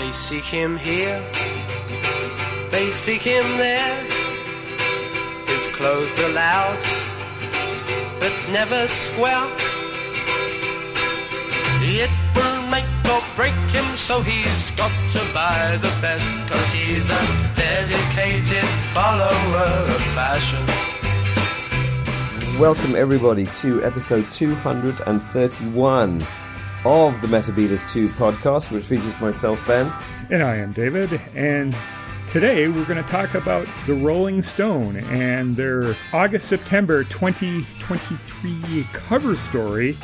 They seek him here, they seek him there. His clothes are loud, but never square. It will make or break him, so he's got to buy the best, 'cause he's a dedicated follower of fashion. Welcome everybody to episode 231 of the Metebelis 2 podcast, which features myself, Ben. And I am David, and today we're going to talk about the Rolling Stone and their August-September 2023 cover story,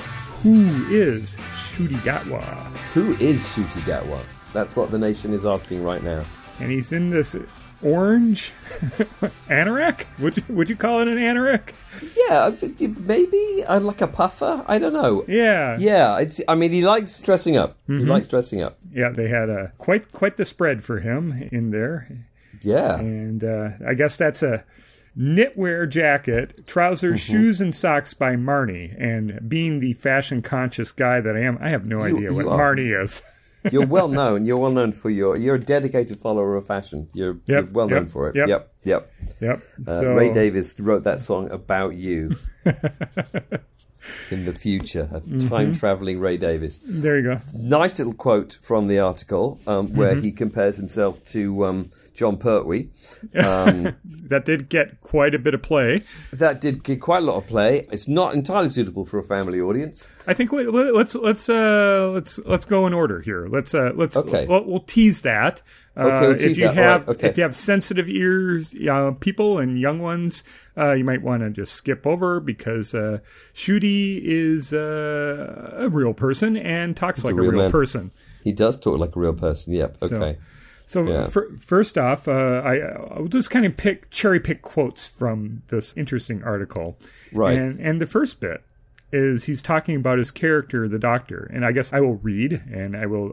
Who is Ncuti Gatwa? Who is Ncuti Gatwa? That's what the nation is asking right now. And he's in this orange anorak? Would you call it an anorak? Yeah, maybe like a puffer. I don't know. Yeah. He likes dressing up. Mm-hmm. Yeah, they had a quite the spread for him in there. Yeah, and I guess that's a knitwear jacket, trousers, mm-hmm. shoes, and socks by Marni. And being the fashion conscious guy that I am, I have no idea what Marni is. You're well known. You're well known for you're a dedicated follower of fashion. You're well known for it. Yep. So Ray Davies wrote that song about you in the future. A mm-hmm. time-traveling Ray Davies. There you go. Nice little quote from the article where mm-hmm. he compares himself to John Pertwee. That did get quite a bit of play. That did get quite a lot of play. It's not entirely suitable for a family audience. I think let's go in order here. We'll tease that. If you have sensitive ears, people and young ones, you might want to just skip over because Ncuti is a real person and talks like a real person. He does talk like a real person. Yep. Okay. First off, I'll just kind of cherry pick quotes from this interesting article. Right. And the first bit is he's talking about his character, the Doctor. And I guess I will read, and I will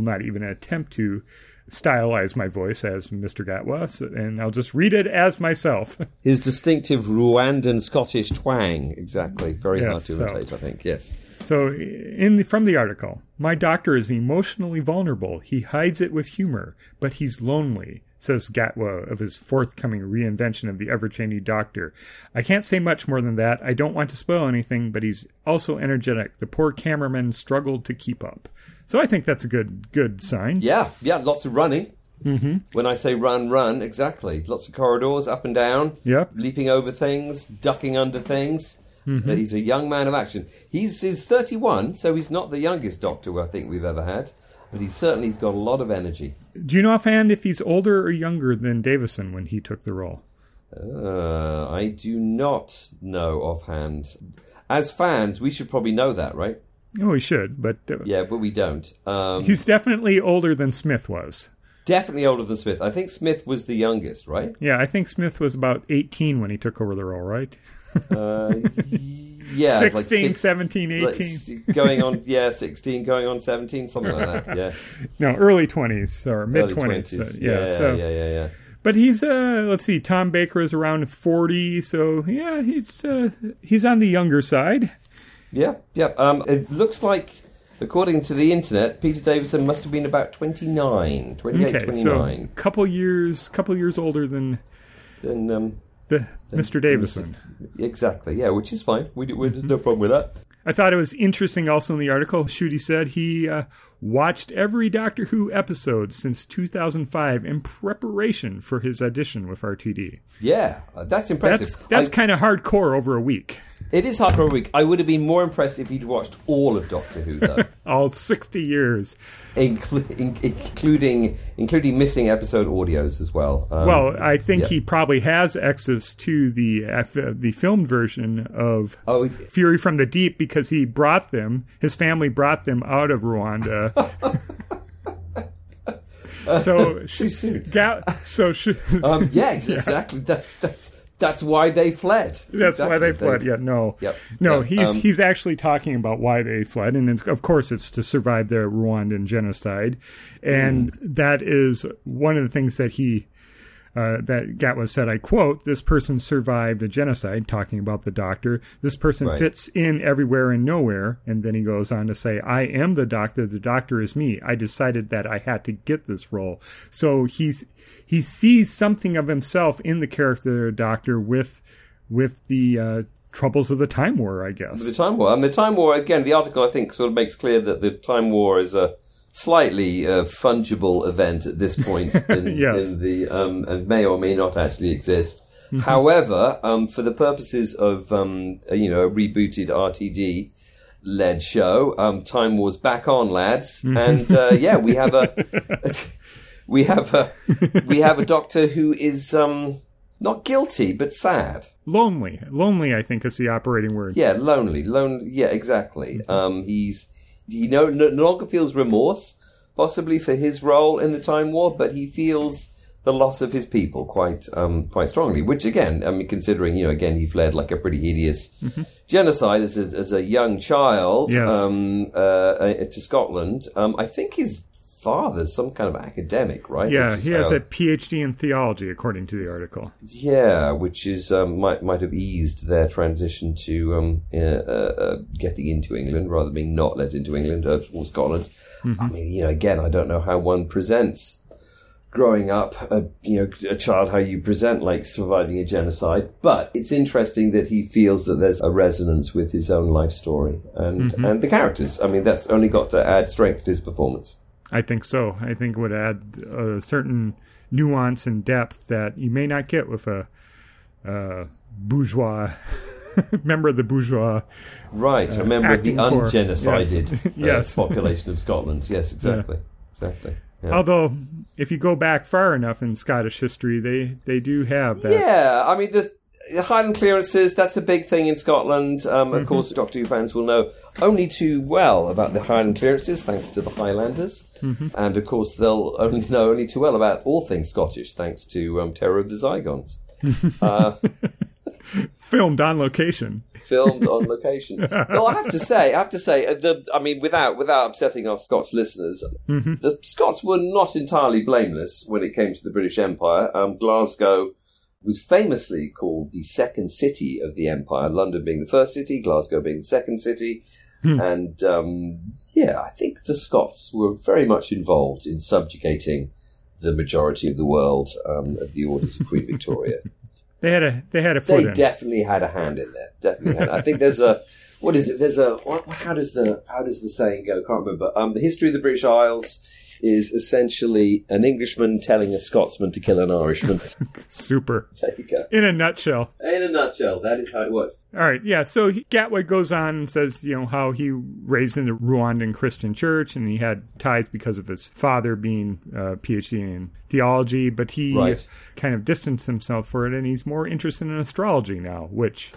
not even attempt to stylize my voice as Mr. Gatwa, and I'll just read it as myself. His distinctive Rwandan Scottish twang. Exactly. Very hard to imitate, I think. Yes. So from the article, my doctor is emotionally vulnerable. He hides it with humor, but he's lonely, says Gatwa of his forthcoming reinvention of the ever-changing doctor. I can't say much more than that. I don't want to spoil anything, but he's also energetic. The poor cameraman struggled to keep up. So I think that's a good sign. Yeah, lots of running. Mm-hmm. When I say run, exactly. Lots of corridors, up and down, leaping over things, ducking under things. Mm-hmm. He's a young man of action. He's 31, so he's not the youngest doctor I think we've ever had. But he certainly has got a lot of energy. Do you know offhand if he's older or younger than Davison when he took the role? I do not know offhand. As fans, we should probably know that, right? Oh, we should, but... but we don't. He's definitely older than Smith was. Definitely older than Smith. I think Smith was the youngest, right? Yeah, I think Smith was about 18 when he took over the role, right? 17, 18. Going on, 16, going on 17, something like that, yeah. No, early 20s or mid-20s. So. But he's, Tom Baker is around 40, so yeah, he's on the younger side. Yeah. It looks like, according to the internet, Peter Davison must have been about 29. Okay, so couple years older than Mr. Davison. Exactly, yeah, which is fine. We mm-hmm. no problem with that. I thought it was interesting also in the article, Ncuti said he watched every Doctor Who episode since 2005 in preparation for his audition with RTD. Yeah, that's impressive. That's kind of hardcore over a week. It is hardcore a week. I would have been more impressed if he'd watched all of Doctor Who, though. All 60 years. Including missing episode audios as well. I think he probably has access to the filmed version of Fury from the Deep because his family brought them out of Rwanda. Too soon. Exactly. That's why they fled. He's actually talking about why they fled, and of course it's to survive the Rwandan genocide, and that is one of the things that he that Gatwa said, I quote, "This person survived a genocide," talking about the doctor. "This person fits in everywhere and nowhere." And then he goes on to say, "I am the doctor. The doctor is me. I decided that I had to get this role." So he sees something of himself in the character of the doctor with the troubles of the Time War, I guess. The Time War. And the Time War, again, the article, I think, sort of makes clear that the Time War is a slightly fungible event at this point in, in the and may or may not actually exist. Mm-hmm. However, for the purposes of a rebooted RTD led show, Time War's back on, lads, and we have a doctor who is not guilty but sad. Lonely, I think, is the operating word. Yeah, lonely. Yeah, exactly. He no longer feels remorse, possibly for his role in the Time War, but he feels the loss of his people quite strongly. Which, again, I mean, considering he fled like a pretty hideous genocide as a young child to Scotland. I think his father's some kind of academic, right? Yeah, he has a PhD in theology, according to the article. Yeah, which is might have eased their transition to getting into England rather than being not let into England or Scotland. Mm-hmm. I mean, again, I don't know how one presents growing up a child, how you present like surviving a genocide, but it's interesting that he feels that there's a resonance with his own life story and the characters. I mean, that's only got to add strength to his performance. I think so. I think it would add a certain nuance and depth that you may not get with a bourgeois member of the bourgeois, right? A member of the ungenocided population of Scotland. Yes, exactly, exactly. Yeah. Although, if you go back far enough in Scottish history, they do have that. Yeah, I mean, the Highland clearances, that's a big thing in Scotland. Of course, Doctor Who fans will know only too well about the Highland clearances, thanks to the Highlanders. Mm-hmm. And, of course, they'll know only too well about all things Scottish, thanks to Terror of the Zygons. Filmed on location. Filmed on location. Well, I have to say, without upsetting our Scots listeners, the Scots were not entirely blameless when it came to the British Empire. Glasgow was famously called the second city of the empire, London being the first city, Glasgow being the second city. And, I think the Scots were very much involved in subjugating the majority of the world of the orders of Queen Victoria. They had a foot in. They definitely had a hand in there. Definitely had. I think there's a, what is it? There's a, how does the saying go? Can't remember. The history of the British Isles is essentially an Englishman telling a Scotsman to kill an Irishman. Super. There you go. In a nutshell, that is how it was. All right, yeah, so Gatwa goes on and says, how he raised in the Rwandan Christian church, and he had ties because of his father being a PhD in theology, but he kind of distanced himself for it, and he's more interested in astrology now, which...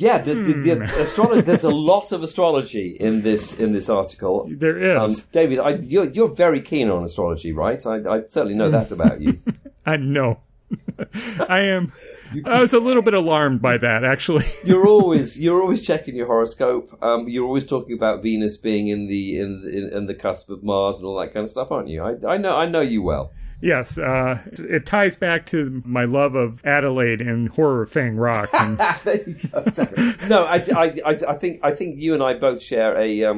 Yeah, there's a lot of astrology in this article. There is. David, you're very keen on astrology, right? I certainly know that about you. I know. I am. I was a little bit alarmed by that, actually. You're always checking your horoscope. You're always talking about Venus being in the cusp of Mars and all that kind of stuff, aren't you? I know you well. Yes, it ties back to my love of Adelaide and horror Fang Rock. And... There you go, exactly. No, I think you and I both share a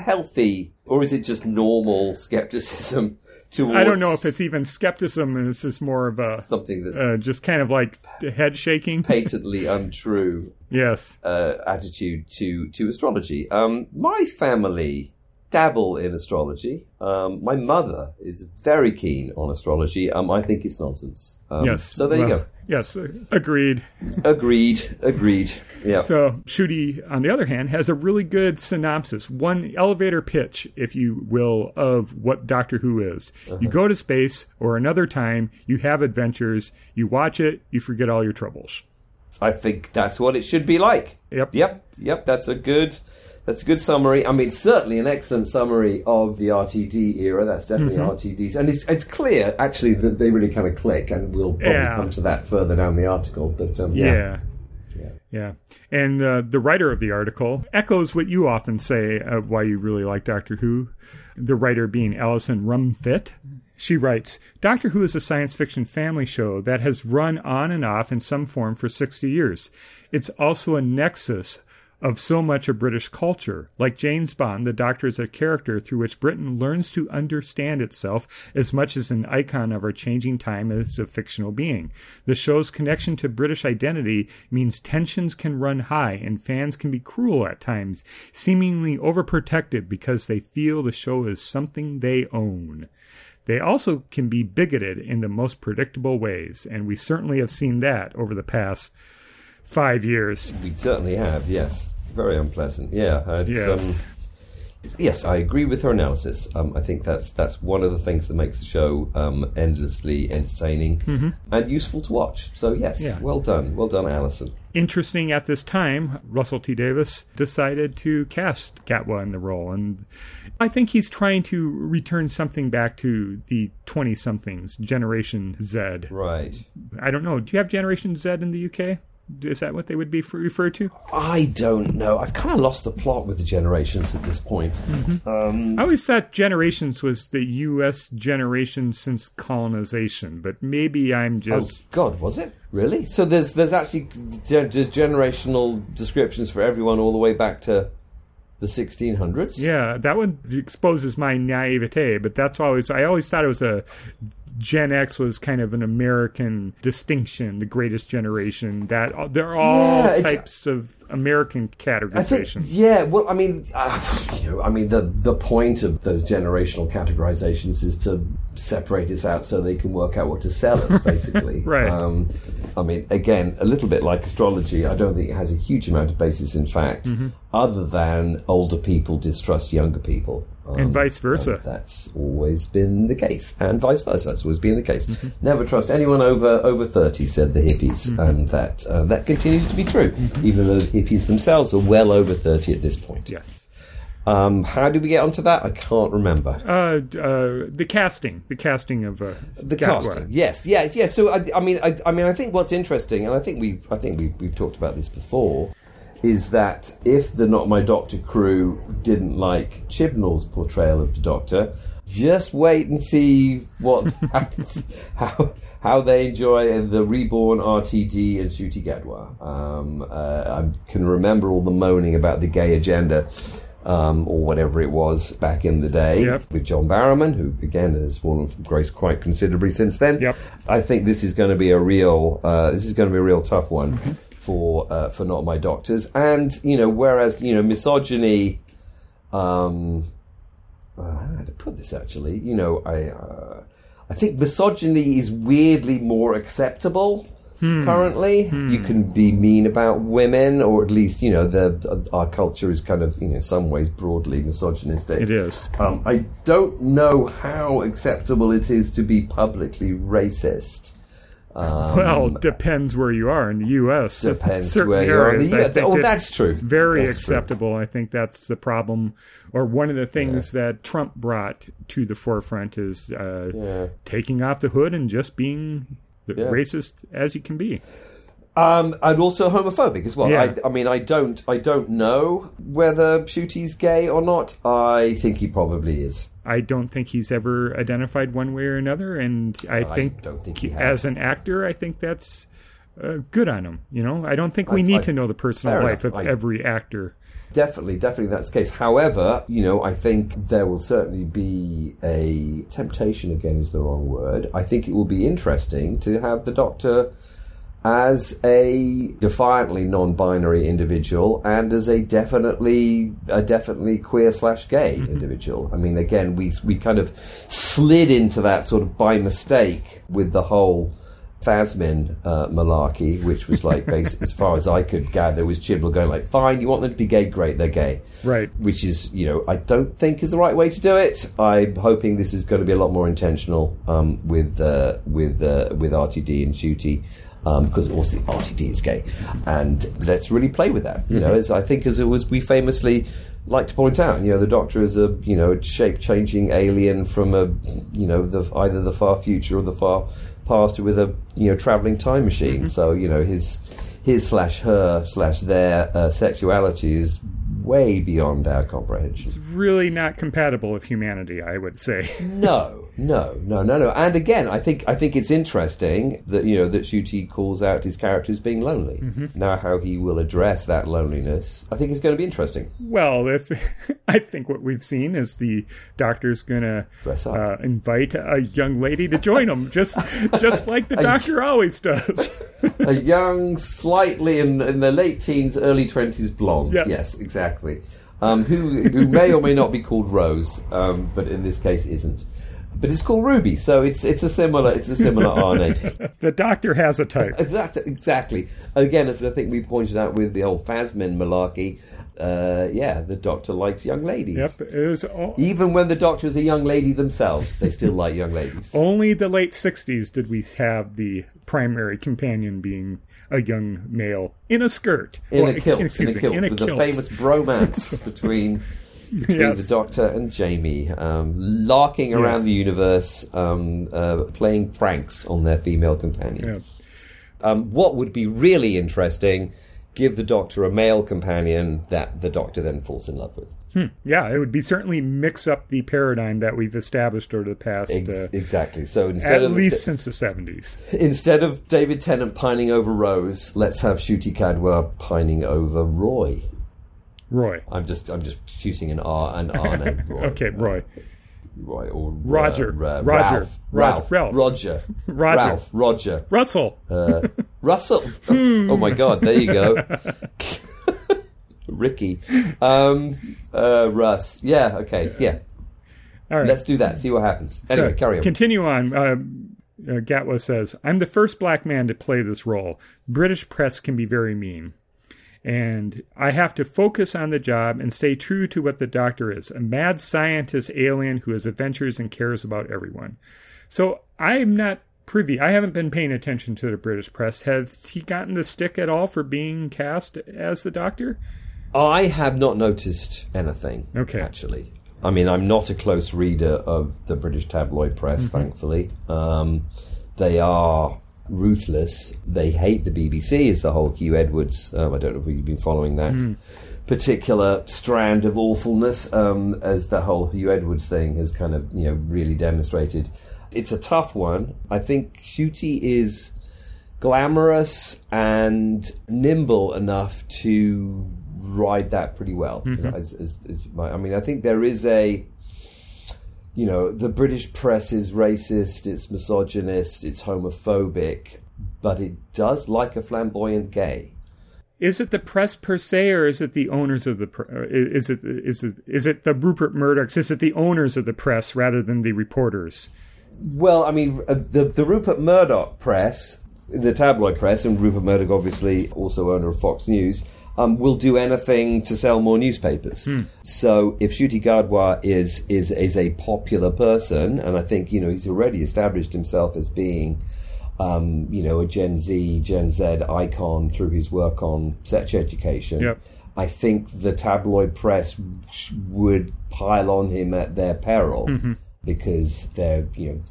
healthy, or is it just normal skepticism towards? I don't know if it's even skepticism. It's just more of a something that's just kind of like head shaking, patently untrue. Yes, attitude to astrology. My family dabble in astrology. My mother is very keen on astrology. I think it's nonsense. Yes. So there you go. Yes, agreed. Agreed. Yeah. So Ncuti, on the other hand, has a really good synopsis, one elevator pitch, if you will, of what Doctor Who is. You go to space or another time, you have adventures, you watch it, you forget all your troubles. I think that's what it should be like. Yep. That's a good summary. I mean, certainly an excellent summary of the RTD era. That's definitely RTDs. And it's clear, actually, that they really kind of click, and we'll probably come to that further down the article. But Yeah. And the writer of the article echoes what you often say, why you really like Doctor Who, the writer being Alison Rumfitt. She writes, Doctor Who is a science fiction family show that has run on and off in some form for 60 years. It's also a nexus of so much of British culture. Like James Bond, the Doctor is a character through which Britain learns to understand itself as much as an icon of our changing time as a fictional being. The show's connection to British identity means tensions can run high and fans can be cruel at times, seemingly overprotective because they feel the show is something they own. They also can be bigoted in the most predictable ways, and we certainly have seen that over the past 5 years. We certainly have, yes. Very unpleasant, yeah. Yes, I agree with her analysis. I think that's one of the things that makes the show endlessly entertaining and useful to watch. So yes, well done, Alison. Interesting, at this time, Russell T. Davies decided to cast Gatwa in the role, and I think he's trying to return something back to the 20-somethings, Generation Z. Right. I don't know. Do you have Generation Z in the UK? Is that what they would be referred to? I don't know. I've kind of lost the plot with the generations at this point. Mm-hmm. I always thought generations was the U.S. generation since colonization, but maybe I'm just... Oh, God, was it? Really? So there's actually generational descriptions for everyone all the way back to the 1600s? Yeah, that one exposes my naivete, but I always thought it was a... Gen X was kind of an American distinction, the greatest generation. That they're all types of American categorizations. The point of those generational categorizations is to separate us out so they can work out what to sell us, basically. Right. Again, a little bit like astrology, I don't think it has a huge amount of basis in fact, other than older people distrust younger people. And vice versa. And that's always been the case. Never trust anyone over 30, said the hippies. And that continues to be true, even though the hippies themselves are well over 30 at this point. Yes. How did we get onto that? I can't remember. The casting of Gatwa. Yes. So I think what's interesting, and I think we've talked about this before, is that if the Not My Doctor crew didn't like Chibnall's portrayal of the Doctor, just wait and see what how they enjoy the reborn RTD and Ncuti Gatwa. I can remember all the moaning about the gay agenda, or whatever it was back in the day, with John Barrowman, who again has fallen from grace quite considerably since then. Yep. I think this is going to be a real tough one. Mm-hmm. For Not My Doctors. And, whereas, misogyny... how to put this, actually? I think misogyny is weirdly more acceptable currently. You can be mean about women, or at least, our culture is kind of, in some ways, broadly misogynistic. It is. I don't know how acceptable it is to be publicly racist. Depends where you are in the U.S. Depends where you are in the U.S. Oh, that's true. Very acceptable. I think that's the problem, or one of the things that Trump brought to the forefront is taking off the hood and just being racist as you can be. And also homophobic as well. Yeah. I don't know whether Ncuti gay or not. I think he probably is. I don't think he's ever identified one way or another, and I don't think he has. As an actor, I think that's good on him. I don't think we need to know the personal life of every actor. Definitely that's the case. However, I think there will certainly be a temptation, again is the wrong word. I think it will be interesting to have the Doctor as a defiantly non-binary individual and as a definitely queer/gay individual. Again, we kind of slid into that sort of by mistake with the whole Thasmin malarkey, which was like, as far as I could gather, was Chibnall going like, fine, you want them to be gay, great, they're gay. Right. Which is, I don't think is the right way to do it. I'm hoping this is going to be a lot more intentional with RTD and Ncuti. Because also RTD is gay, and let's really play with that. We famously like to point out, the Doctor is a shape-changing alien from either the far future or the far past with a traveling time machine. So his /her/their sexuality is way beyond our comprehension. It's really not compatible with humanity, I would say. No. And again, I think it's interesting that, you know, that Ncuti calls out his characters being lonely. Mm-hmm. Now, how he will address that loneliness, I think, is going to be interesting. Well, if I think what we've seen is the Doctor's going to dress up, invite a young lady to join him, just like the Doctor always does. A young, slightly in their late teens, early 20s blonde. Yep. Yes, exactly. Who may or may not be called Rose, but in this case isn't. But it's called Ruby, so it's a similar R name. The Doctor has a type. Exactly. Again, as I think we pointed out with the old Thasmin malarkey, the Doctor likes young ladies. Yep. Even when the Doctor is a young lady themselves, they still like young ladies. Only the late 60s did we have the primary companion being a young male in a skirt. In a kilt. The famous bromance between yes. the Doctor and Jamie, larking around yes. the universe, playing pranks on their female companion. Yeah. What would be really interesting, give the Doctor a male companion that the Doctor then falls in love with. Yeah, it would be certainly mix up the paradigm that we've established over the past... Exactly. So instead of... At least since the 70s. Instead of David Tennant pining over Rose, let's have Ncuti Gatwa pining over Roy. Roy. I'm just choosing an R name. Roy. Okay, Roy. Roy or Roger. Roger. Russell. Russell. Oh my God! There you go. Ricky. Russ. Yeah. Okay. Yeah. All right. Let's do that. See what happens. Anyway, so, carry on. Continue on. Gatwa says, "I'm the first black man to play this role. British press can be very mean. And I have to focus on the job and stay true to what the Doctor is, a mad scientist alien who has adventures and cares about everyone." So I'm not privy. I haven't been paying attention to the British press. Has he gotten the stick at all for being cast as the Doctor? I have not noticed anything, actually. I mean, I'm not a close reader of the British tabloid press, mm-hmm. thankfully. They are... ruthless. They hate the BBC, is the whole Hugh Edwards. I don't know if you've been following that particular strand of awfulness, as the whole Hugh Edwards thing has kind of, you know, really demonstrated. It's a tough one. I think Ncuti is glamorous and nimble enough to ride that pretty well. Mm-hmm. You know, I think there is a... You know, the British press is racist, it's misogynist, it's homophobic, but it does like a flamboyant gay. Is it the press per se, or is it the owners of the press? Is it the Rupert Murdochs? Is it the owners of the press rather than the reporters? Well, I mean, the Rupert Murdoch press, the tabloid press, and Rupert Murdoch, obviously also owner of Fox News, will do anything to sell more newspapers. So if Ncuti Gatwa is a popular person, and I think, you know, he's already established himself as being, you know, a Gen Z icon through his work on sex education, yep. I think the tabloid press would pile on him at their peril, mm-hmm. because they're, you know,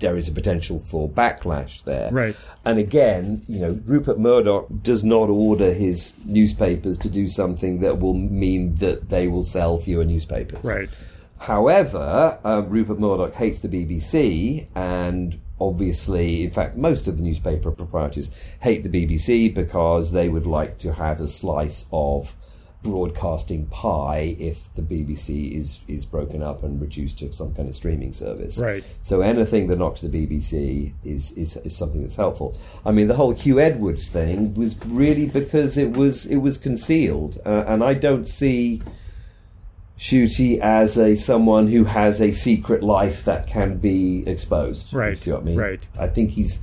there is a potential for backlash there. Right. And again, you know, Rupert Murdoch does not order his newspapers to do something that will mean that they will sell fewer newspapers. Right. However, Rupert Murdoch hates the BBC, and obviously, in fact, most of the newspaper proprietors hate the BBC because they would like to have a slice of broadcasting pie if the BBC is broken up and reduced to some kind of streaming service. Right. So anything that knocks the BBC is something that's helpful. I mean, the whole Hugh Edwards thing was really because it was concealed, and I don't see Ncuti as someone who has a secret life that can be exposed. Right. You see what I mean? Right. I think he's,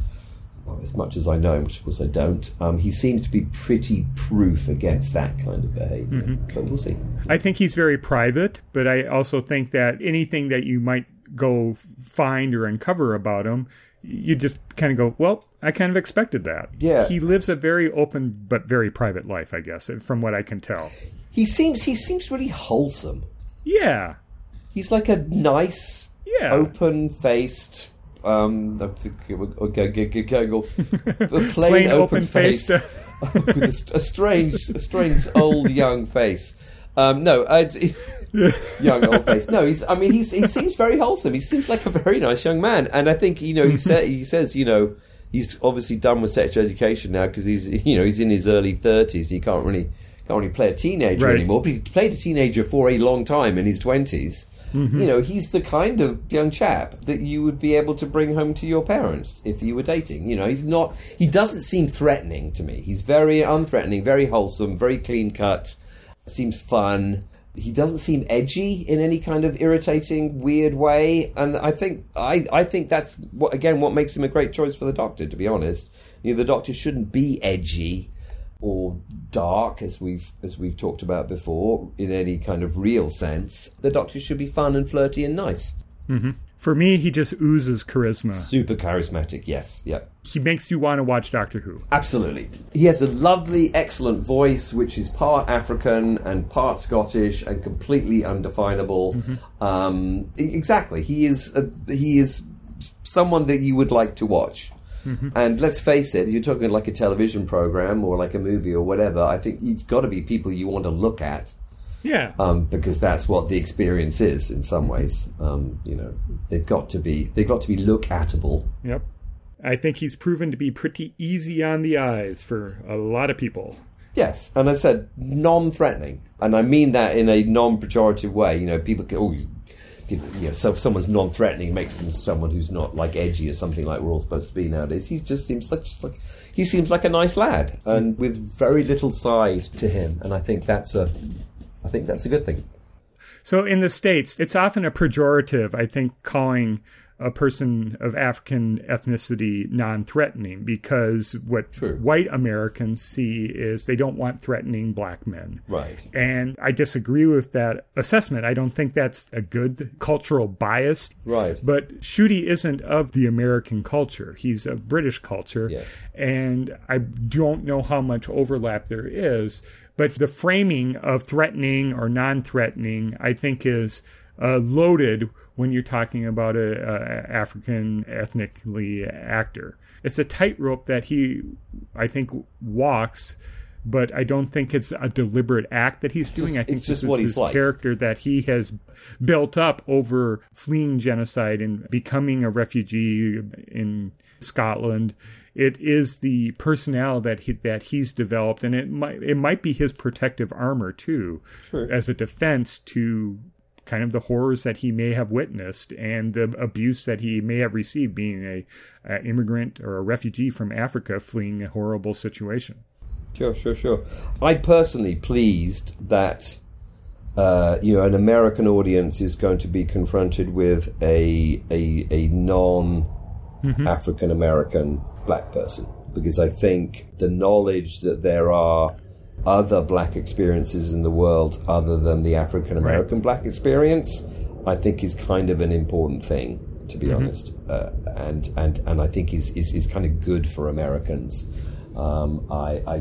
as much as I know, which of course I don't, he seems to be pretty proof against that kind of behavior. Mm-hmm. But we'll see. I think he's very private, but I also think that anything that you might go find or uncover about him, you just kind of go, well, I kind of expected that. Yeah. He lives a very open but very private life, I guess, from what I can tell. He seems really wholesome. Yeah. He's like a nice, open-faced... I'm plain open-faced, with a strange old young face. Young old face. No, he seems very wholesome. He seems like a very nice young man, and I think he says he's obviously done with sexual education now because he's in his early 30s. He can't really play a teenager anymore. But he played a teenager for a long time in his 20s. Mm-hmm. He's the kind of young chap that you would be able to bring home to your parents if you were dating. He doesn't seem threatening to me. He's very unthreatening, very wholesome, very clean cut. Seems fun. He doesn't seem edgy in any kind of irritating, weird way. And I think that's what makes him a great choice for the Doctor, to be honest. The Doctor shouldn't be edgy or dark, as we've talked about before, in any kind of real sense. The Doctor should be fun and flirty and nice. Mm-hmm. For me, he just oozes charisma. Super charismatic, yes. Yep. He makes you want to watch Doctor Who. Absolutely. He has a lovely, excellent voice, which is part African and part Scottish and completely undefinable. Mm-hmm. Exactly. He is someone that you would like to watch. Mm-hmm. And let's face it, if you're talking like a television program or like a movie or whatever, I think it's got to be people you want to look at. Yeah. Because that's what the experience is in some ways. They've got to be look at-able. Yep. I think he's proven to be pretty easy on the eyes for a lot of people. Yes, and I said non-threatening, and I mean that in a non-pejorative way. Someone's non-threatening makes them someone who's not like edgy or something like we're all supposed to be nowadays. He just seems like a nice lad, and with very little side to him, and I think that's a good thing. So in the States, it's often a pejorative, I think, calling a person of African ethnicity non-threatening, because what white Americans see is they don't want threatening black men. Right. And I disagree with that assessment. I don't think that's a good cultural bias. Right. But Ncuti isn't of the American culture. He's of British culture. Yes. And I don't know how much overlap there is, but the framing of threatening or non-threatening, I think, is loaded when you're talking about a African ethnically actor. It's a tightrope that he, I think, walks, but I don't think it's a deliberate act that he's doing. I think it's just what he's like. Character that he has built up over fleeing genocide and becoming a refugee in Scotland. It is the personnel that he's developed, and it might be his protective armor too, as a defense to kind of the horrors that he may have witnessed and the abuse that he may have received being a immigrant or a refugee from Africa fleeing a horrible situation. Sure. I'm personally pleased that an American audience is going to be confronted with a non-African American black person, because I think the knowledge that there are other black experiences in the world other than the African American black experience, I think, is kind of an important thing, to be honest, and I think is kind of good for Americans. I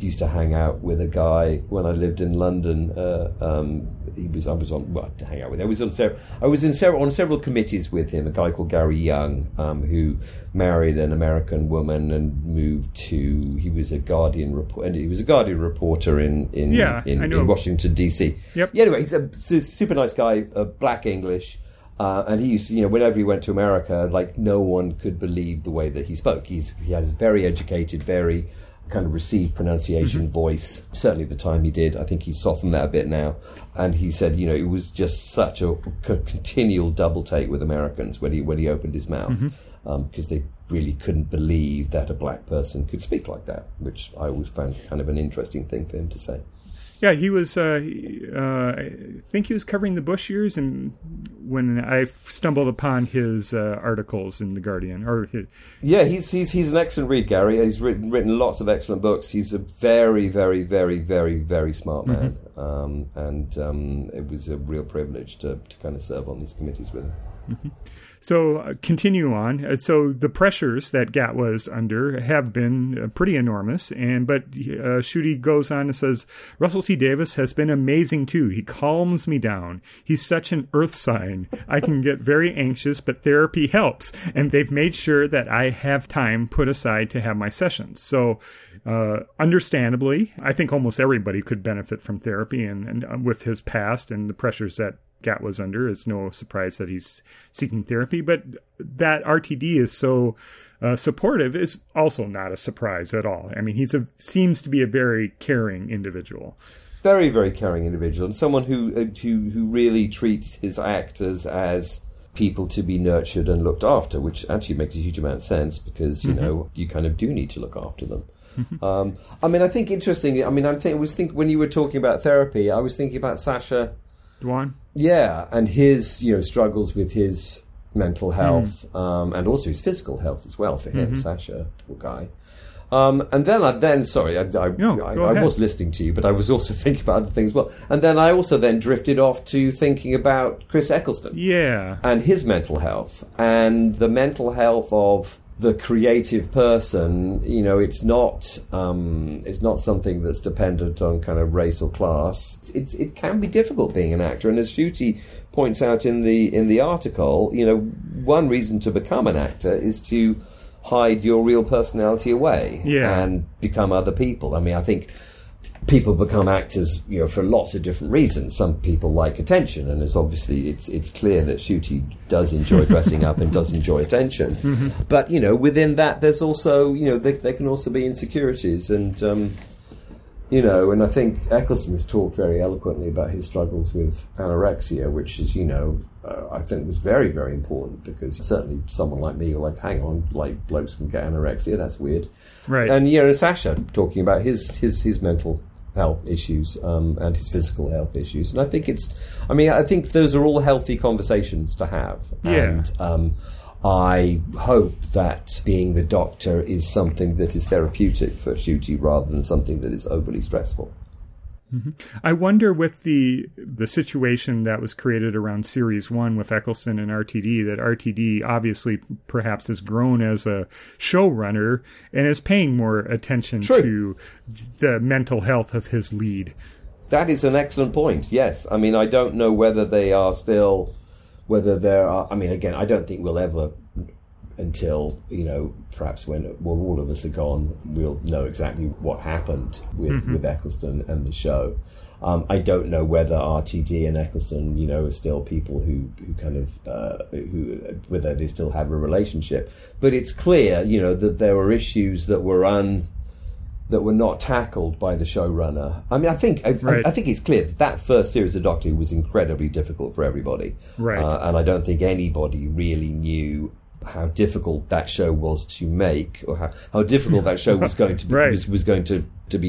used to hang out with a guy when I lived in London. I was on several committees with him. A guy called Gary Young, who married an American woman and moved to. He was a Guardian reporter in Washington DC. Yep. Yeah, anyway, he's a super nice guy, black English. And he used to, whenever he went to America, like, no one could believe the way that he spoke. He had a very educated, very kind of received pronunciation voice. Certainly at the time he did. I think he softened that a bit now. And he said, it was just such a continual double take with Americans when he opened his mouth, because they really couldn't believe that a black person could speak like that, which I always found kind of an interesting thing for him to say. Yeah, he was, I think he was covering the Bush years, and when I stumbled upon his articles in The Guardian. He's an excellent read, Gary. He's written lots of excellent books. He's a very, very, very, very, very smart man, it was a real privilege to kind of serve on these committees with him. Mm-hmm. So continue on. So the pressures that Gatwa is under have been pretty enormous. But Ncuti goes on and says, Russell T. Davies has been amazing too. He calms me down. He's such an earth sign. I can get very anxious, but therapy helps. And they've made sure that I have time put aside to have my sessions. So Understandably, I think almost everybody could benefit from therapy, and with his past and the pressures that Gatwa was under, it's no surprise that he's seeking therapy. But that RTD is so supportive is also not a surprise at all. I mean, he seems to be a very caring individual. Very, very caring individual, and someone who really treats his actors as people to be nurtured and looked after, which actually makes a huge amount of sense because, you know, you kind of do need to look after them. I mean, I think interestingly, I was thinking when you were talking about therapy, I was thinking about Sasha Dwan. Yeah, and his, you know, struggles with his mental health and also his physical health as well for him, Sasha, poor guy. And then I was listening to you, but I was also thinking about other things as well. And then I also then drifted off to thinking about Chris Eccleston. Yeah. And his mental health and the mental health of the creative person. You know, it's not something that's dependent on kind of race or class. It can be difficult being an actor. And as Ncuti points out in the article, you know, one reason to become an actor is to hide your real personality away and become other people. I mean, I think people become actors, you know, for lots of different reasons. Some people like attention, and it's obviously clear that Ncuti does enjoy dressing up and does enjoy attention. But, you know, within that, there's also, you know, there can also be insecurities and, you know, and I think Eccleston has talked very eloquently about his struggles with anorexia, which is, you know, I think was very, very important because certainly someone like me, you're like, hang on, like blokes can get anorexia, that's weird. Right. And, you know, Sasha talking about his mental health issues and his physical health issues. And I think I think those are all healthy conversations to have. Yeah. And I hope that being the doctor is something that is therapeutic for Ncuti rather than something that is overly stressful. I wonder with the situation that was created around Series 1 with Eccleston and RTD, that RTD obviously perhaps has grown as a showrunner and is paying more attention to the mental health of his lead. That is an excellent point, yes. I mean, I don't know whether they are still... I don't think we'll ever, until, you know, perhaps when all of us are gone, we'll know exactly what happened with Eccleston and the show. I don't know whether RTD and Eccleston, you know, are still people who whether they still have a relationship. But it's clear, you know, that there were issues that were not tackled by the showrunner. I mean, I think it's clear that first series of Doctor Who was incredibly difficult for everybody. Right. And I don't think anybody really knew how difficult that show was to make or how difficult that show was going to be,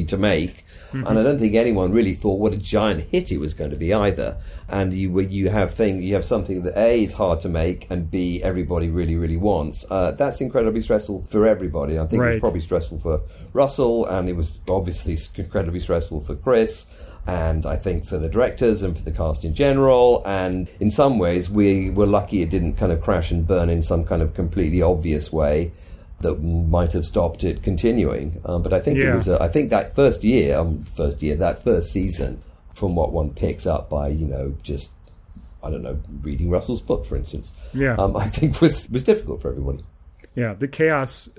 to make. And I don't think anyone really thought what a giant hit it was going to be either. And you have something that A, is hard to make, and B, everybody really, really wants. That's incredibly stressful for everybody. I think it was probably stressful for Russell, and it was obviously incredibly stressful for Chris, and I think for the directors and for the cast in general. And in some ways, we were lucky it didn't kind of crash and burn in some kind of completely obvious way that might have stopped it continuing. But I think that first season, from what one picks up by, you know, just, I don't know, reading Russell's book, for instance, I think was difficult for everybody. Yeah, the chaos.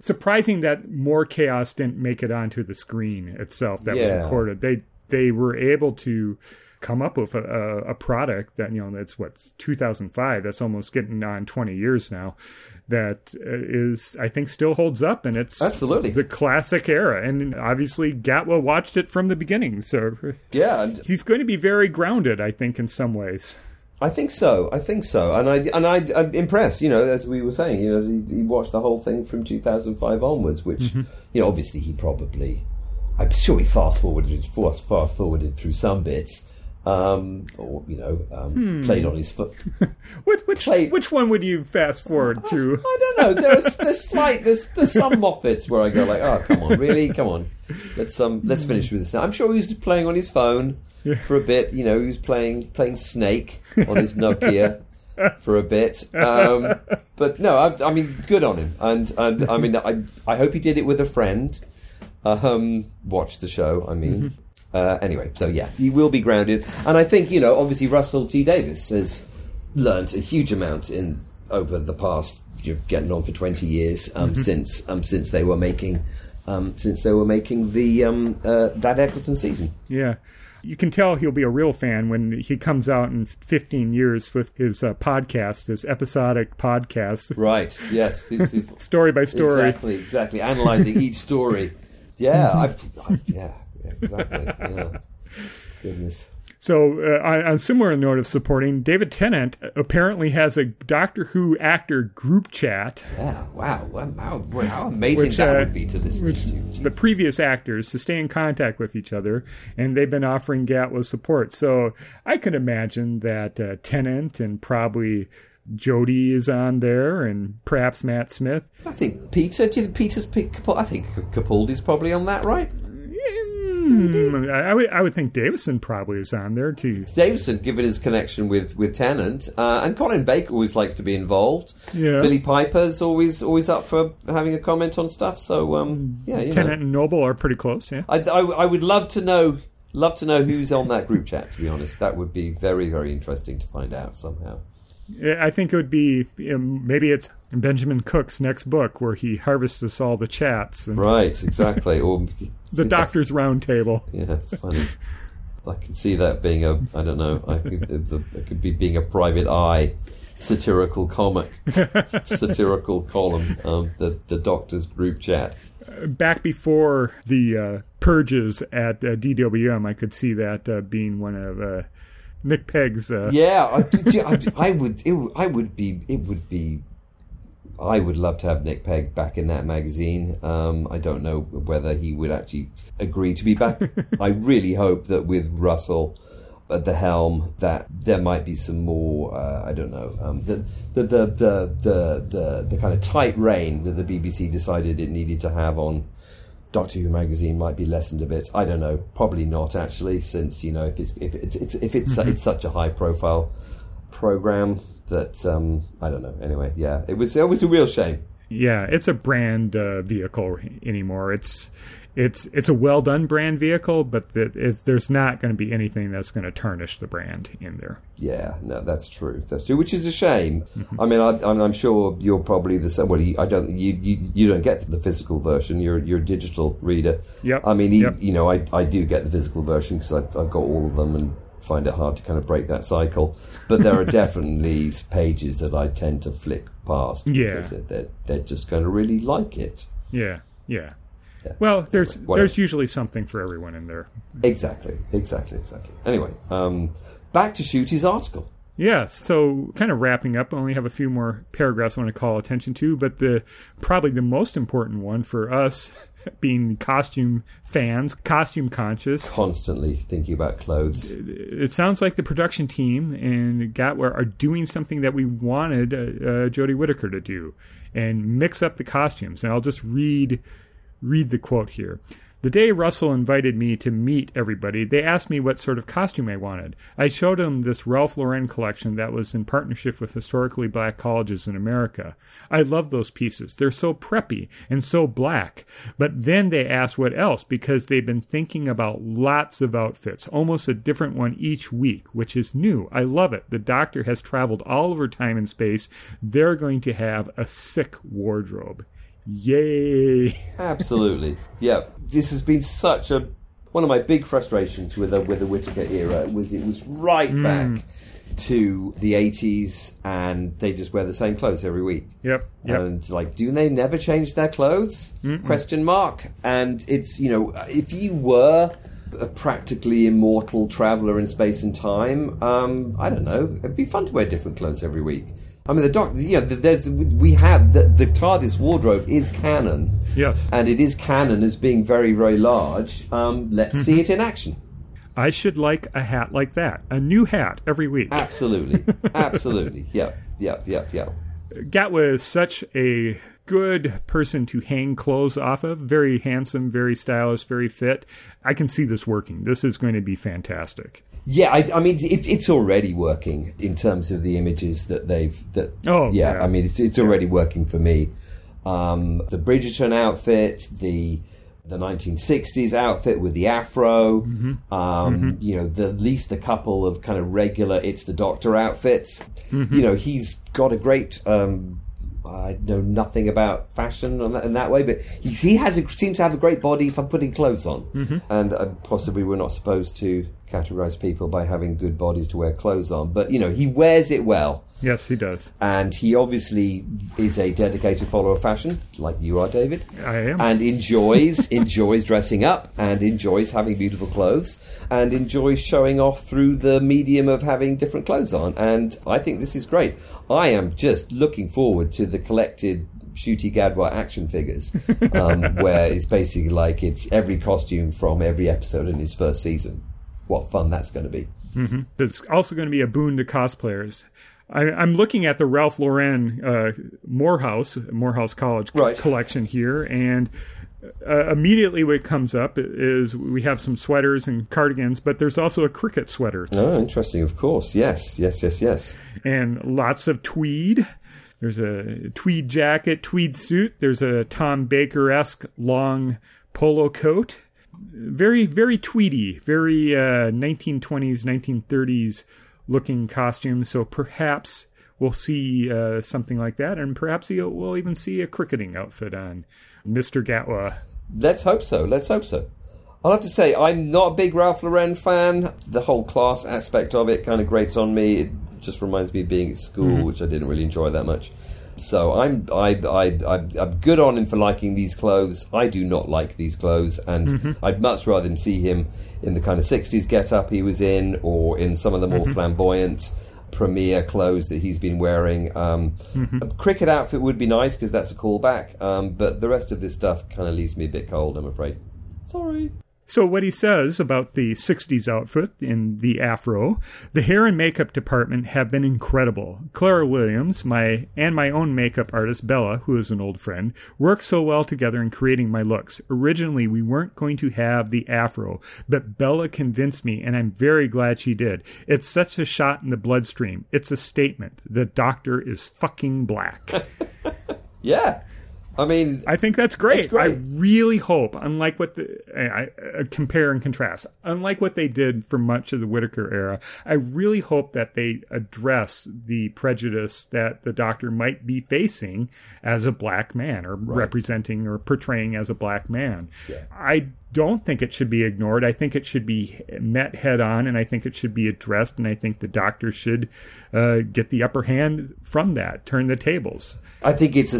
Surprising that more chaos didn't make it onto the screen itself that was recorded. They were able to come up with a product that, you know, that's 2005, that's almost getting on 20 years now, that is, I think, still holds up, and it's absolutely the classic era. And obviously Gatwa watched it from the beginning, so he's going to be very grounded, I think, in some ways. I think so. And I'm impressed, you know, as we were saying, you know, he watched the whole thing from 2005 onwards, which, you know, obviously I'm sure he fast-forwarded through some bits, played on his foot. Which one would you fast-forward through? I don't know. There's some Moffats where I go like, oh, come on, really? Come on. Let's finish with this now. I'm sure he was playing on his phone for a bit. You know, he was playing Snake on his Nokia for a bit. But no, I mean, good on him. And I mean, I hope he did it with a friend. Watch the show, I mean. Anyway, so yeah, he will be grounded. And I think, you know, obviously Russell T. Davies has learnt a huge amount over the past, getting on for 20 years, since they were making since they were making the that Eccleston season. Yeah. You can tell he'll be a real fan when he comes out in 15 years with his podcast, his episodic podcast. Right, yes. His story by story. Exactly. Analyzing each story. Yeah, exactly. Yeah. Goodness. So, on a similar note of supporting, David Tennant apparently has a Doctor Who actor group chat. Yeah, wow. How amazing that would be to listen to. The previous actors to stay in contact with each other, and they've been offering Gatwa support. So, I could imagine that Tennant and probably Jody is on there, and perhaps Matt Smith. I think Peter, I think Capaldi's probably on that, right? I would think Davison probably is on there too. Davison, given his connection with Tennant, and Colin Baker always likes to be involved. Yeah. Billy Piper's always up for having a comment on stuff. So Tennant and Noble are pretty close. Yeah, I would love to know who's on that group chat. To be honest, that would be very, very interesting to find out somehow. I think it would be, maybe it's Benjamin Cook's next book where he harvests all the chats. Right, exactly. Or the Doctor's Round Table. Yeah, funny. I can see that being it could be being a private eye satirical comic, satirical column, the Doctor's group chat. Back before the purges at DWM, I could see that being one of... Nick Pegg's. Yeah, I would love to have Nick Pegg back in that magazine. I don't know whether he would actually agree to be back. I really hope that with Russell at the helm, that there might be some more. I don't know. The kind of tight rein that the BBC decided it needed to have on Doctor Who magazine might be lessened a bit. I don't know. Probably not, actually, since it's such a high profile program that I don't know. Anyway, yeah, it was a real shame. Yeah, it's a brand vehicle anymore. It's a well done brand vehicle, but there's not going to be anything that's going to tarnish the brand in there. Yeah, no, that's true, which is a shame. Mm-hmm. I mean, I'm sure you're probably the same. Well, you don't get the physical version. You're a digital reader. Yep. I mean, I do get the physical version because I've got all of them and find it hard to kind of break that cycle. But there are definitely pages that I tend to flick past because they're just going to really like it. Yeah, yeah. Yeah. Well, there's usually something for everyone in there. Exactly. Anyway, back to Ncuti article. Yeah, so kind of wrapping up, I only have a few more paragraphs I want to call attention to, but probably the most important one for us being costume fans, costume conscious. Constantly thinking about clothes. It sounds like the production team and Gatwa are doing something that we wanted Jody Whittaker to do and mix up the costumes. And I'll just read the quote here. The day Russell invited me to meet everybody, they asked me what sort of costume I wanted. I showed them this Ralph Lauren collection that was in partnership with historically black colleges in America. I love those pieces. They're so preppy and so black. But then they asked what else, because they've been thinking about lots of outfits, almost a different one each week, which is new. I love it. The Doctor has traveled all over time and space. They're going to have a sick wardrobe. Yay! Absolutely, yeah. This has been such one of my big frustrations with the Whittaker era was it was right back to the 80s, and they just wear the same clothes every week. Yep. And like, do they never change their clothes? Mm-mm. ? And it's if you were a practically immortal traveller in space and time, I don't know, it'd be fun to wear different clothes every week. I mean, the Doctor, the TARDIS wardrobe is canon. Yes. And it is canon as being very, very large. Let's see it in action. I should like a hat like that. A new hat every week. Absolutely. Yeah. Gatwa is such a good person to hang clothes off of. Very handsome, very stylish, very fit. I can see this working. This is going to be fantastic. Yeah, I mean, it's already working in terms of the images that they've... I mean, it's already working for me. The Bridgerton outfit, the 1960s outfit with the afro, at least the couple of kind of regular It's the Doctor outfits. You know, he's got a great I know nothing about fashion in that way, but he seems to have a great body for putting clothes on. Mm-hmm. And possibly we're not supposed to categorise people by having good bodies to wear clothes on. But, you know, he wears it well. Yes, he does. And he obviously is a dedicated follower of fashion, like you are, David. I am. And enjoys dressing up and enjoys having beautiful clothes and enjoys showing off through the medium of having different clothes on. And I think this is great. I am just looking forward to the collected Ncuti Gatwa action figures, where it's basically like it's every costume from every episode in his first season. What fun that's going to be. Mm-hmm. There's also going to be a boon to cosplayers. I'm looking at the Ralph Lauren Morehouse College collection here, and immediately what comes up is we have some sweaters and cardigans, but there's also a cricket sweater. Oh, interesting, of course. Yes. And lots of tweed. There's a tweed jacket, tweed suit. There's a Tom Baker-esque long polo coat. Very, very tweedy, very 1920s, 1930s looking costumes. So perhaps we'll see something like that, and perhaps we'll even see a cricketing outfit on Mr. Gatwa. Let's hope so. I'll have to say, I'm not a big Ralph Lauren fan. The whole class aspect of it kind of grates on me. It just reminds me of being at school, mm-hmm. which I didn't really enjoy that much. So I'm good on him for liking these clothes. I do not like these clothes, and mm-hmm. I'd much rather him see him in the kind of 60s get-up he was in, or in some of the more mm-hmm. flamboyant premiere clothes that he's been wearing. A cricket outfit would be nice, because that's a callback, but the rest of this stuff kind of leaves me a bit cold, I'm afraid. Sorry. So what he says about the 60s outfit in the afro, the hair and makeup department have been incredible. Clara Williams, my own makeup artist, Bella, who is an old friend, worked so well together in creating my looks. Originally, we weren't going to have the afro, but Bella convinced me, and I'm very glad she did. It's such a shot in the bloodstream. It's a statement. The doctor is fucking black. Yeah. I mean, I think that's great. I really hope, unlike what compare and contrast, unlike what they did for much of the Whittaker era, I really hope that they address the prejudice that the doctor might be facing as a black man, or representing or portraying as a black man. Yeah. I don't think it should be ignored. I think it should be met head on, and I think it should be addressed, and I think the doctor should get the upper hand from that, turn the tables. I think it's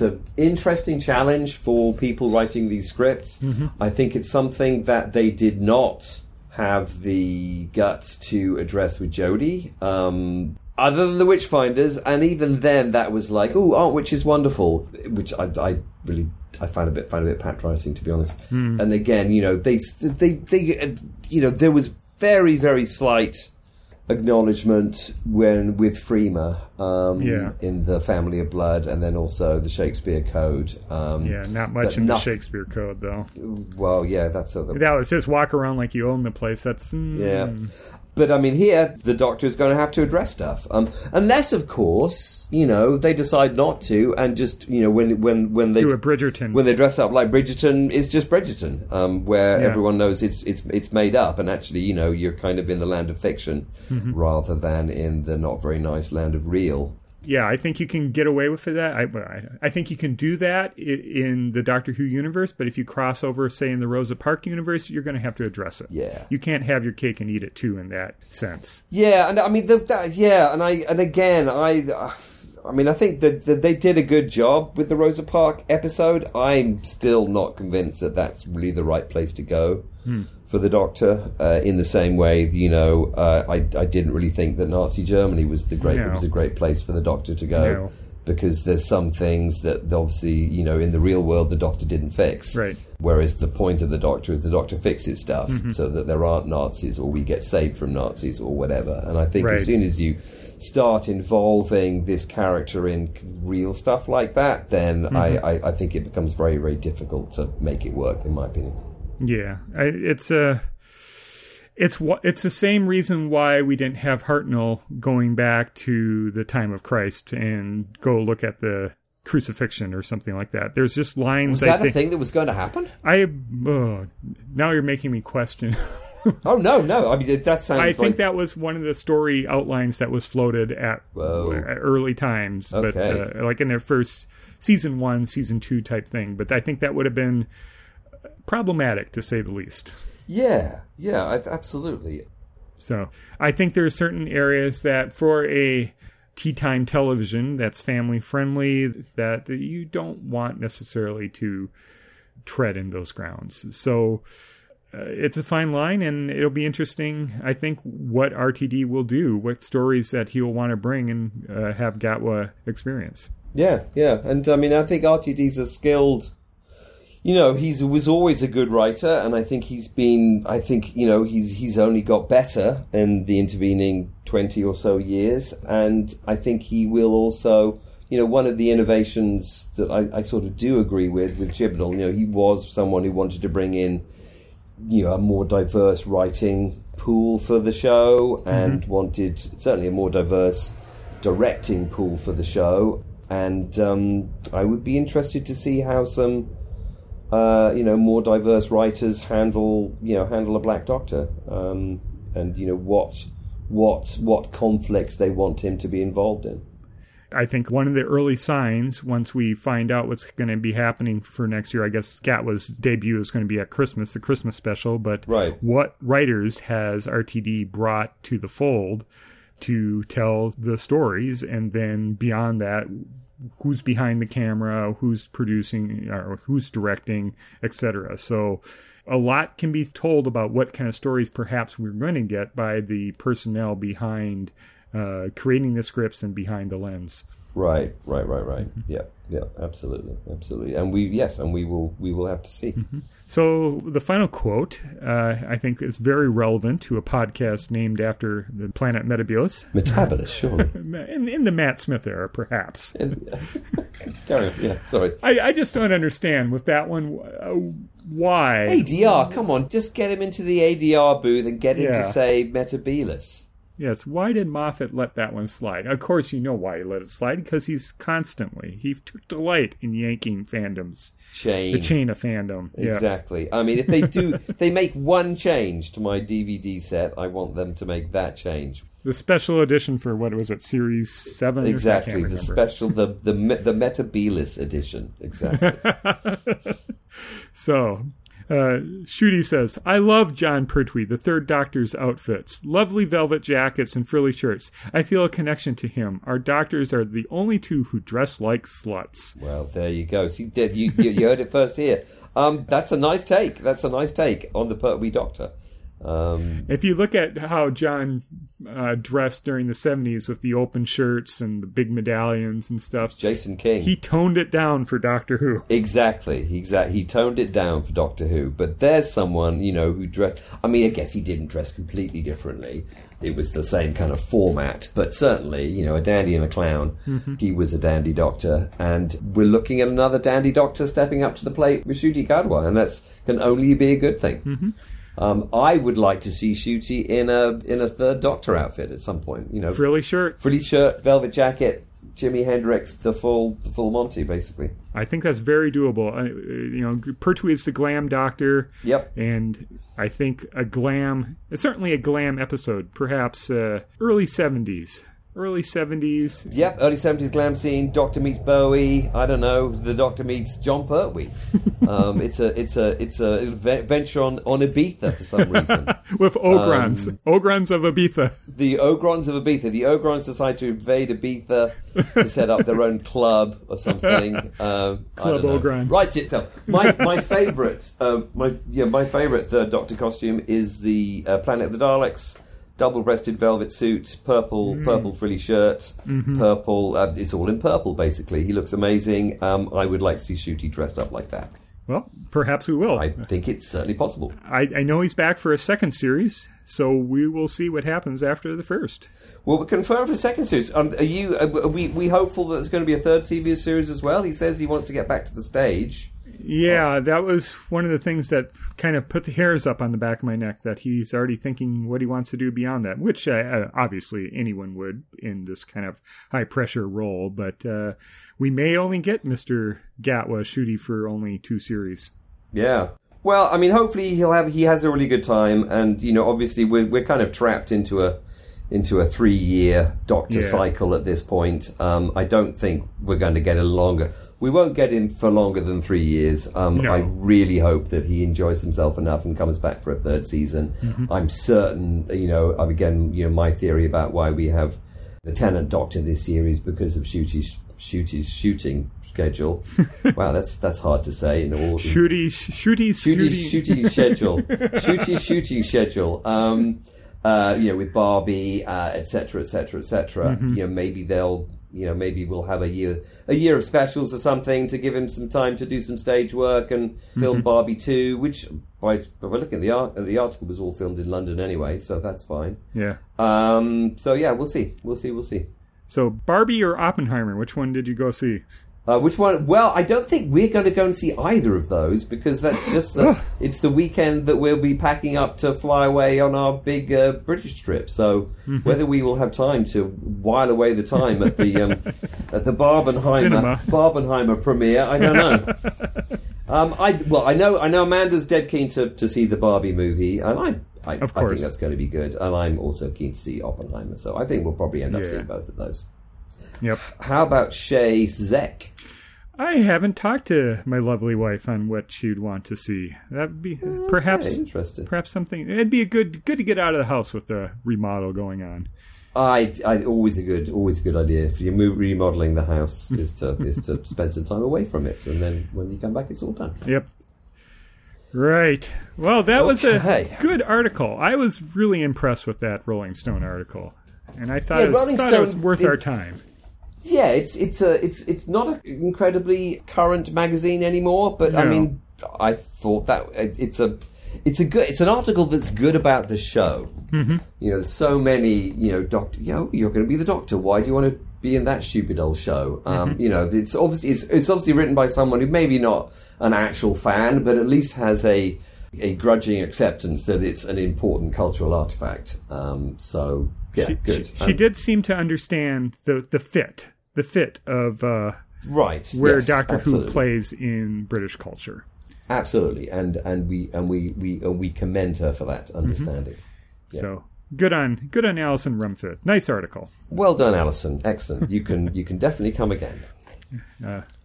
an interesting challenge for people writing these scripts. Mm-hmm. I think it's something that they did not have the guts to address with Jodie, other than the Witchfinders, and even then that was like, oh, aren't witches wonderful? Which I found a bit patronising, to be honest. Mm. And again, you know, they you know, there was very, very slight acknowledgement with Freema in The Family of Blood, and then also The Shakespeare Code. Not much in The Shakespeare Code, though. Well, yeah, that's sort of... That was just walk around like you own the place. That's... Yeah. But, I mean, here, the doctor is going to have to address stuff. Unless, of course, you know, they decide not to, and just, you know, when they... Do a Bridgerton. When they dress up like Bridgerton, it's just Bridgerton, where everyone knows it's made up, and actually, you know, you're kind of in the land of fiction, mm-hmm. rather than in the not very nice land of real. Yeah, I think you can get away with that. I think you can do that in the Doctor Who universe, but if you cross over, say, in the Rosa Parks universe, you're going to have to address it. Yeah. You can't have your cake and eat it, too, in that sense. Yeah, and I mean, I think that they did a good job with the Rosa Parks episode. I'm still not convinced that that's really the right place to go for the Doctor. In the same way, you know, I didn't really think that Nazi Germany was a great place for the Doctor to go, because there's some things that obviously, you know, in the real world the Doctor didn't fix. Right. Whereas the point of the Doctor is the Doctor fixes stuff so that there aren't Nazis, or we get saved from Nazis, or whatever. And I think as soon as you start involving this character in real stuff like that, then I think it becomes very, very difficult to make it work, in my opinion. Yeah, it's the same reason why we didn't have Hartnell going back to the time of Christ and go look at the crucifixion or something like that. There's just lines. Was that a thing that was going to happen? Now you're making me question Oh, no. I mean, that sounds I think that was one of the story outlines that was floated at early times. Okay. But, like in their first season one, season two type thing. But I think that would have been problematic, to say the least. Yeah, absolutely. So I think there are certain areas that for a tea time television that's family friendly that you don't want necessarily to tread in those grounds. So it's a fine line, and it'll be interesting, I think, what RTD will do, what stories that he'll want to bring and have Gatwa experience. Yeah. And I mean, I think RTD's a skilled... You know, he was always a good writer, and I think he's only got better in the intervening 20 or so years. And I think he will also, you know, one of the innovations that I sort of do agree with Chibnall, you know, he was someone who wanted to bring in, you know, a more diverse writing pool for the show and wanted certainly a more diverse directing pool for the show. And I would be interested to see how some... more diverse writers handle a Black Doctor, and you know what conflicts they want him to be involved in. I think one of the early signs, once we find out what's going to be happening for next year, I guess Gatwa's debut is going to be at Christmas, the Christmas special. But What writers has RTD brought to the fold to tell the stories, and then beyond that, who's behind the camera, who's producing or who's directing, etc. So a lot can be told about what kind of stories perhaps we're going to get by the personnel behind creating the scripts and behind the lens. Right. Yeah, absolutely. And we will have to see. Mm-hmm. So the final quote, I think, is very relevant to a podcast named after the planet Metebelis. Metebelis, sure. in the Matt Smith era, perhaps. Carry on. Yeah, sorry. I just don't understand with that one why. ADR, come on, just get him into the ADR booth and get him to say Metebelis. Yes, why did Moffat let that one slide? Of course, you know why he let it slide, because he took delight in yanking fandoms. The chain of fandom. Exactly. Yeah. I mean, if they do, they make one change to my DVD set, I want them to make that change. The special edition for, what was it, Series 7? Exactly, the special, the Metebelis edition. Exactly. So... Ncuti says, I love John Pertwee, the Third Doctor's outfits. Lovely velvet jackets and frilly shirts. I feel a connection to him. Our doctors are the only two who dress like sluts. Well, there you go. See, you heard it first here. That's a nice take. That's a nice take on the Pertwee Doctor. If you look at how John dressed during the 70s with the open shirts and the big medallions and stuff, Jason King, he toned it down for Doctor Who. Exactly. He toned it down for Doctor Who. But there's someone, you know, who dressed... I mean, I guess he didn't dress completely differently. It was the same kind of format. But certainly, you know, a dandy and a clown. Mm-hmm. He was a dandy doctor. And we're looking at another dandy doctor stepping up to the plate with Ncuti Gatwa. And that can only be a good thing. Mm-hmm. I would like to see Ncuti in a Third Doctor outfit at some point. You know, frilly shirt, velvet jacket, Jimi Hendrix, the full Monty, basically. I think that's very doable. Pertwee is the glam doctor. Yep. And I think certainly a glam episode, perhaps early 70s. Yep, early 70s glam scene. Doctor meets Bowie. I don't know. The Doctor meets John Pertwee. It's a adventure on Ibiza for some reason. With Ogrons. Ogrons of Ibiza. The Ogrons of Ibiza. The Ogrons decide to invade Ibiza to set up their own club or something. Club Ogron. Writes itself. My favorite Third Doctor costume is the Planet of the Daleks. Double-breasted velvet suit, purple frilly shirt, purple. It's all in purple, basically. He looks amazing. I would like to see Ncuti dressed up like that. Well, perhaps we will. I think it's certainly possible. I know he's back for a second series, so we will see what happens after the first. Well, we're confirmed for a second series. Are we hopeful that there's going to be a third CBS series as well? He says he wants to get back to the stage. Yeah, that was one of the things that kind of put the hairs up on the back of my neck, that he's already thinking what he wants to do beyond that, which obviously anyone would in this kind of high-pressure role. But we may only get Mr. Gatwa Ncuti for only two series. Yeah. Well, I mean, hopefully he has a really good time, and you know, obviously we're kind of trapped into a 3-year Doctor cycle at this point. I don't think we're going to get a longer. We won't get him for longer than 3 years. No. I really hope that he enjoys himself enough and comes back for a third season. Mm-hmm. I'm certain, you know, again, you know, my theory about why we have the Tennant Doctor this year is because of Shooty's shooting schedule. Wow, that's hard to say. Shooty's schedule. You know, with Barbie, etc. Mm-hmm. You know, maybe we'll have a year of specials or something to give him some time to do some stage work and film mm-hmm. Barbie 2, which by looking at the article was all filmed in London anyway, so that's fine. Yeah. So yeah, we'll see. So Barbie or Oppenheimer, which one did you go see? Which one? Well, I don't think we're going to go and see either of those because that's just it's the weekend that we'll be packing up to fly away on our big British trip. So mm-hmm. whether we will have time to while away the time at the at the Barbenheimer premiere, I don't know. I know Amanda's dead keen to see the Barbie movie, and I think that's going to be good. And I'm also keen to see Oppenheimer, so I think we'll probably end up seeing both of those. Yep. How about Shay Zek? I haven't talked to my lovely wife on what she'd want to see. That'd be perhaps interesting. Perhaps something. It'd be a good to get out of the house with the remodel going on. Always a good idea for you remodeling the house is to spend some time away from it, and then when you come back, it's all done. Yep. Right. Well, that was a good article. I was really impressed with that Rolling Stone article, and I thought it was worth our time. Yeah, it's not an incredibly current magazine anymore, but no. I mean, I thought that it's an article that's good about the show. Mm-hmm. You know, there's so many. You know, Doctor, you know, you're going to be the Doctor. Why do you want to be in that stupid old show? Mm-hmm. You know, it's obviously written by someone who maybe not an actual fan, but at least has a grudging acceptance that it's an important cultural artifact. So yeah, good. She did seem to understand the fit of where Doctor Who plays in British culture. Absolutely, and we commend her for that understanding. Mm-hmm. Yeah. So good on Alison Rumfitt. Nice article. Well done, Alison. Excellent. You can definitely come again.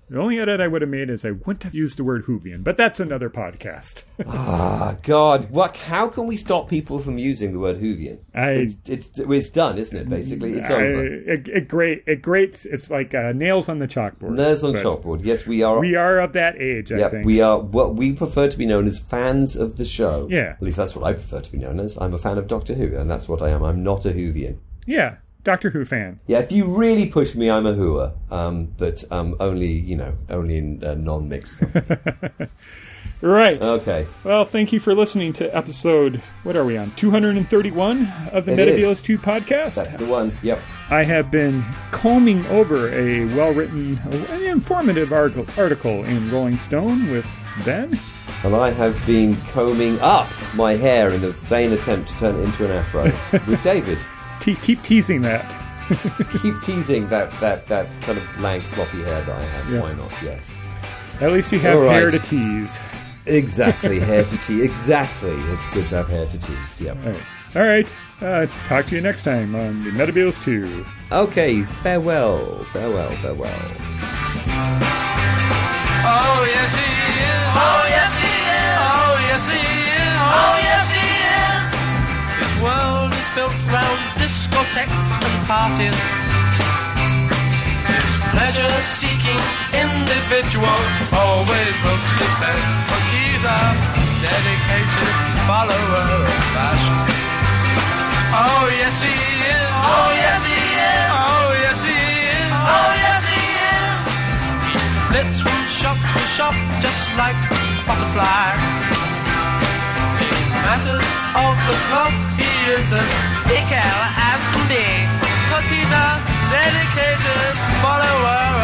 The only edit I would have made is I wouldn't have used the word Whovian, but that's another podcast. God. What? How can we stop people from using the word Whovian? It's done, isn't it, basically? It's over. It's like nails on the chalkboard. Nails on chalkboard, yes, we are. We are of that age, I think. We are what we prefer to be known as fans of the show. Yeah. At least that's what I prefer to be known as. I'm a fan of Doctor Who, and that's what I am. I'm not a Whovian. Yeah. Doctor Who fan. Yeah, if you really push me, I'm a Whoer, but only in non-mixed company. Right. Okay. Well, thank you for listening to episode, what are we on, 231 of the Metebelis 2 podcast? That's the one, yep. I have been combing over a well-written, an informative article in Rolling Stone with Ben. And I have been combing up my hair in a vain attempt to turn it into an afro with David. Keep teasing that. Keep teasing that kind of lank, floppy hair that I have. Yeah. Why not? Yes. At least you have hair to tease. Exactly, hair to tease. Exactly. It's good to have hair to tease. Yep. All right. Talk to you next time on the Metebelis 2. Okay. Farewell. Oh, yes, he is. Oh, yes, he is. Oh, yes, he is. Oh, yes, he is. This world is built round discotheques and parties. His pleasure-seeking individual always looks his best, 'cause he's a dedicated follower of fashion. Oh yes he is. Oh yes he is. Oh yes he is. Oh yes he is. He flits from shop to shop just like a butterfly. In matters of the cloth he is a thick as can be, 'cause he's a dedicated follower